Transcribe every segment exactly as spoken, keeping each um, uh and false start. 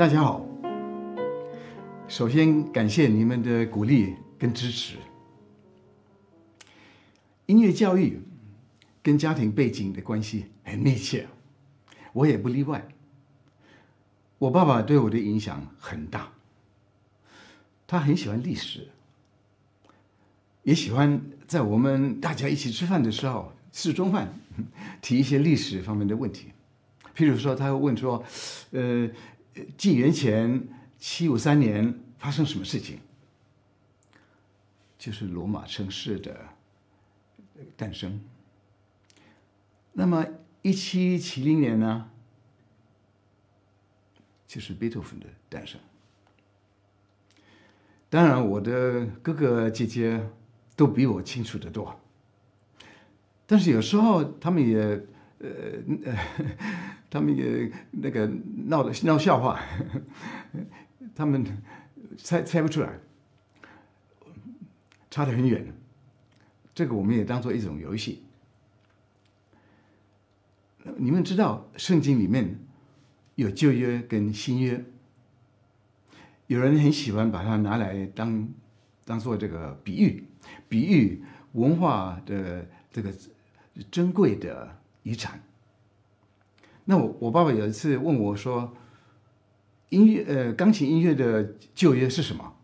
大家好，首先感谢你们的鼓励跟支持。音乐教育跟家庭背景的关系很密切，我也不例外。我爸爸对我的影响很大，他很喜欢历史，也喜欢在我们大家一起吃饭的时候，吃中饭提一些历史方面的问题。 譬如说，他会问说，呃，纪元前七五三年发生什么事情？就是罗马城市的诞生。那么一七七零年呢，就是贝多芬的诞生。当然，我的哥哥姐姐都比我清楚得多，但是有时候他们也。 呃呃，他们也那个闹的闹笑话，他们猜猜不出来，差得很远。这个我们也当做一种游戏。你们知道，圣经里面有旧约跟新约，有人很喜欢把它拿来当当做这个比喻，比喻文化的这个珍贵的 遗产。那我我爸爸有一次问我说：“音乐呃，钢琴音乐的旧约是什么？”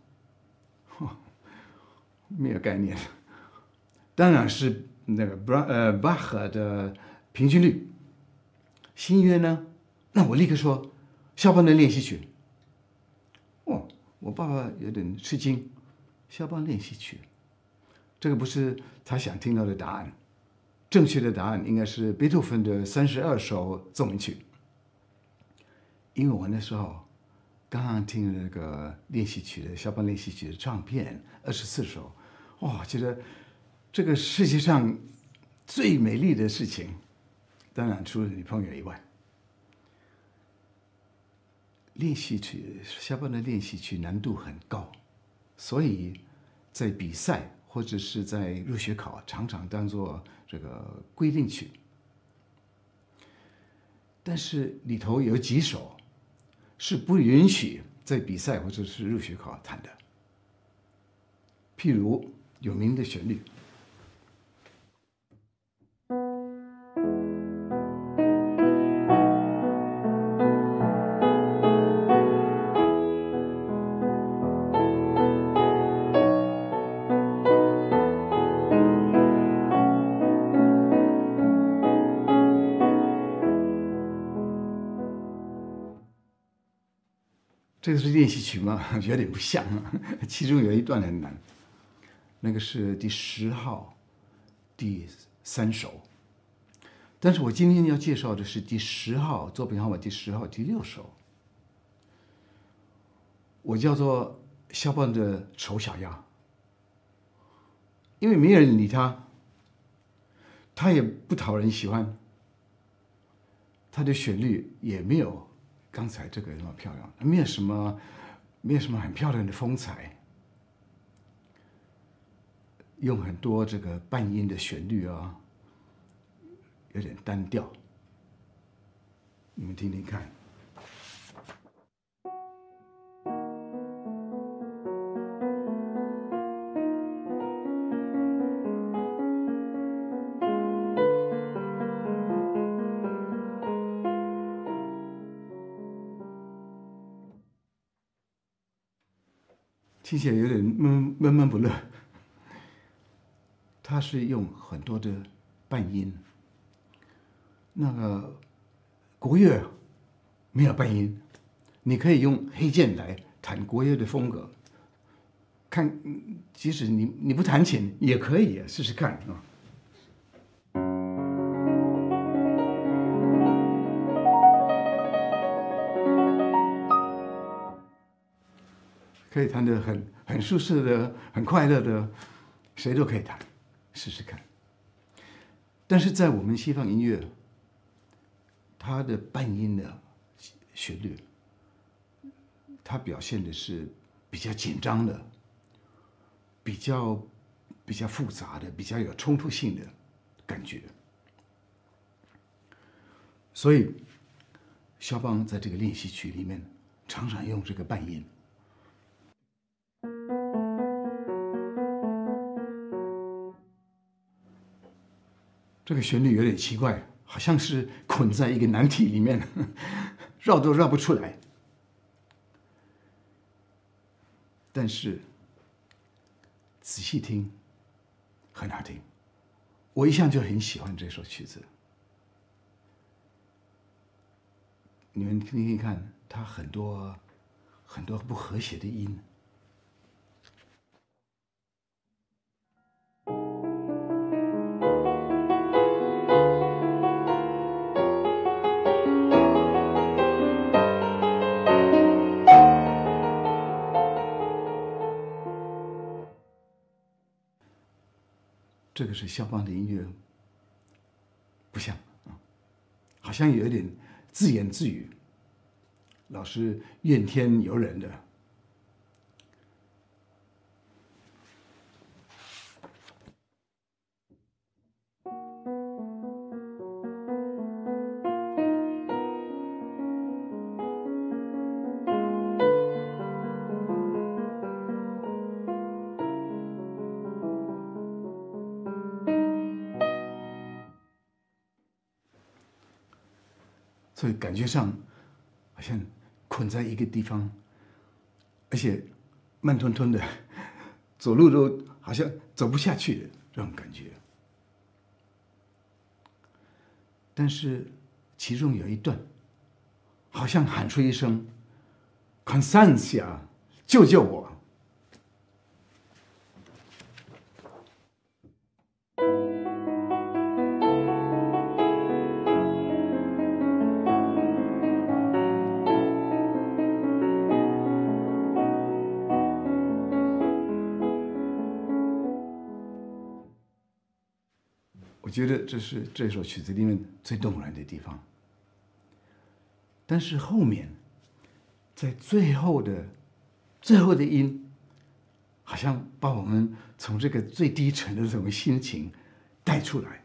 没有概念。当然是那个巴呃巴赫的平均律。新约呢？那我立刻说肖邦的练习曲。哦，我爸爸有点吃惊，肖邦练习曲，这个不是他想听到的答案。 正确的答案应该是贝多芬的三十二首奏鸣曲，因为我那时候刚刚听了那个练习曲的肖邦练习曲的唱片二十四首，哇，觉得这个世界上最美丽的事情，当然除了女朋友以外，练习曲肖邦的练习曲难度很高，所以在比赛。 或者是在入学考，常常当做这个规定曲，但是里头有几首是不允许在比赛或者是入学考弹的，譬如有名的旋律。 这个是练习曲吗？有点不像啊。其中有一段很难，那个是第十号，第三首。但是我今天要介绍的是第十号作品号码第十号第六首，我叫做肖邦的丑小鸭，因为没有人理他，他也不讨人喜欢，他的旋律也没有。 刚才这个那么漂亮，没有什么，没有什么很漂亮的风采，用很多这个半音的旋律啊，有点单调，你们听听看。 听起来有点闷闷闷不乐。他是用很多的半音，那个国乐没有半音，你可以用黑键来弹国乐的风格。看，即使你你不弹琴也可以试试看啊。 可以弹得很很舒适的、很快乐的，谁都可以弹，试试看。但是在我们西方音乐，它的半音的旋律，它表现的是比较紧张的、比较比较复杂的、比较有冲突性的感觉。所以，肖邦在这个练习曲里面常常用这个半音。这个旋律有点奇怪，好像是捆在一个难题里面，绕都绕不出来。但是仔细听，很好听。我一向就很喜欢这首曲子。 你们听听看，它很多很多不和谐的音。这个是肖邦的音乐，不像啊，好像有一点。 自言自语，老是怨天尤人的。所以感觉上好像困在一个地方，而且慢吞吞的，走路都好像走不下去的这种感觉。但是其中有一段，好像喊出一声 "Konstancja， 救救我！" 我觉得这是这首曲子里面最动人的地方，但是后面，在最后的最后的音，好像把我们从这个最低沉的这种心情带出来。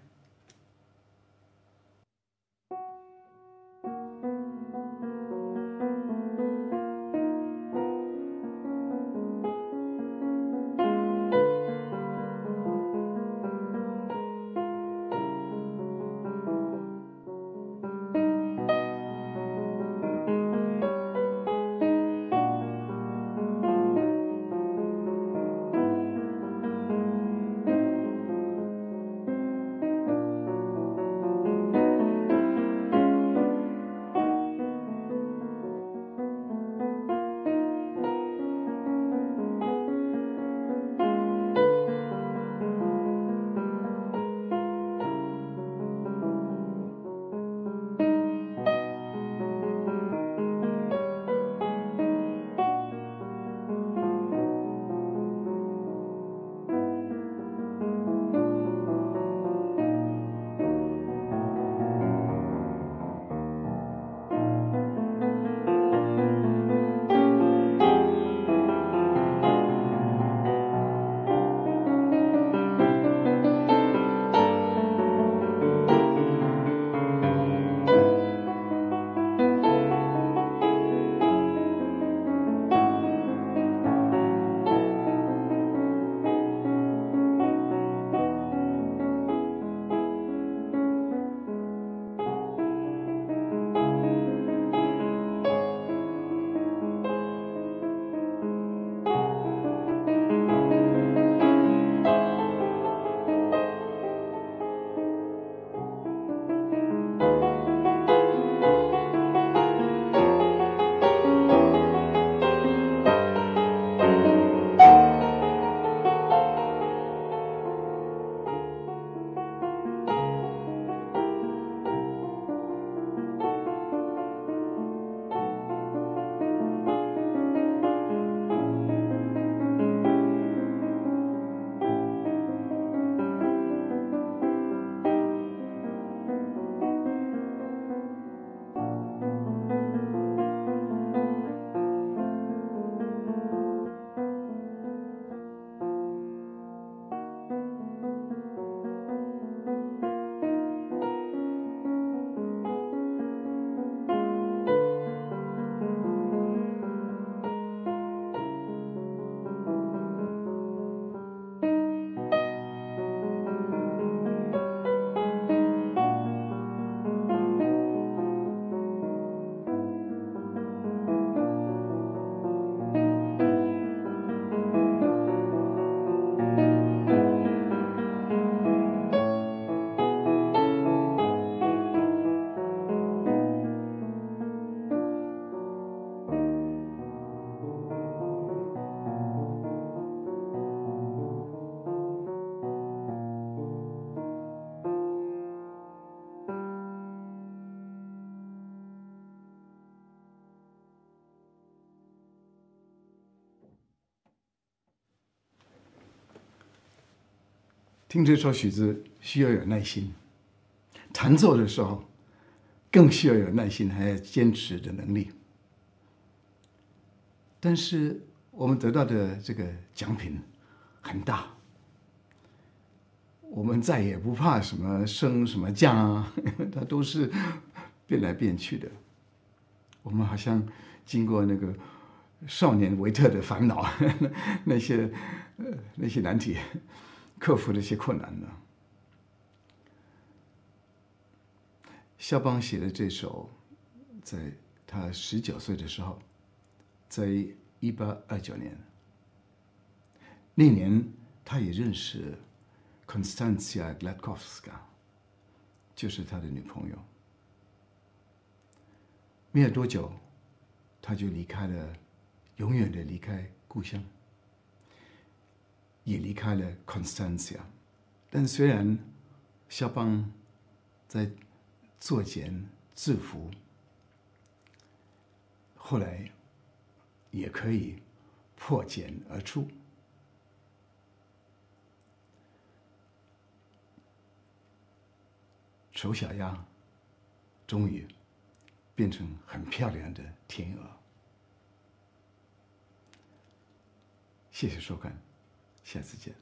听这首曲子需要有耐心，弹奏的时候更需要有耐心，还有坚持的能力。但是我们得到的这个奖品很大，我们再也不怕什么升什么降啊，它都是变来变去的。我们好像经过那个少年维特的烦恼，那些呃那些难题，克服那些困难呢。肖邦写的这首，在他十九岁的时候，在一八二九年，那年他也认识 Konstancja Gladkowska， 就是他的女朋友。没有多久，他就离开了。永远的离开故乡，也离开了 Constantia。但虽然肖邦在作茧自缚，后来也可以破茧而出。丑小鸭终于变成很漂亮的天鹅。谢谢收看，下次见。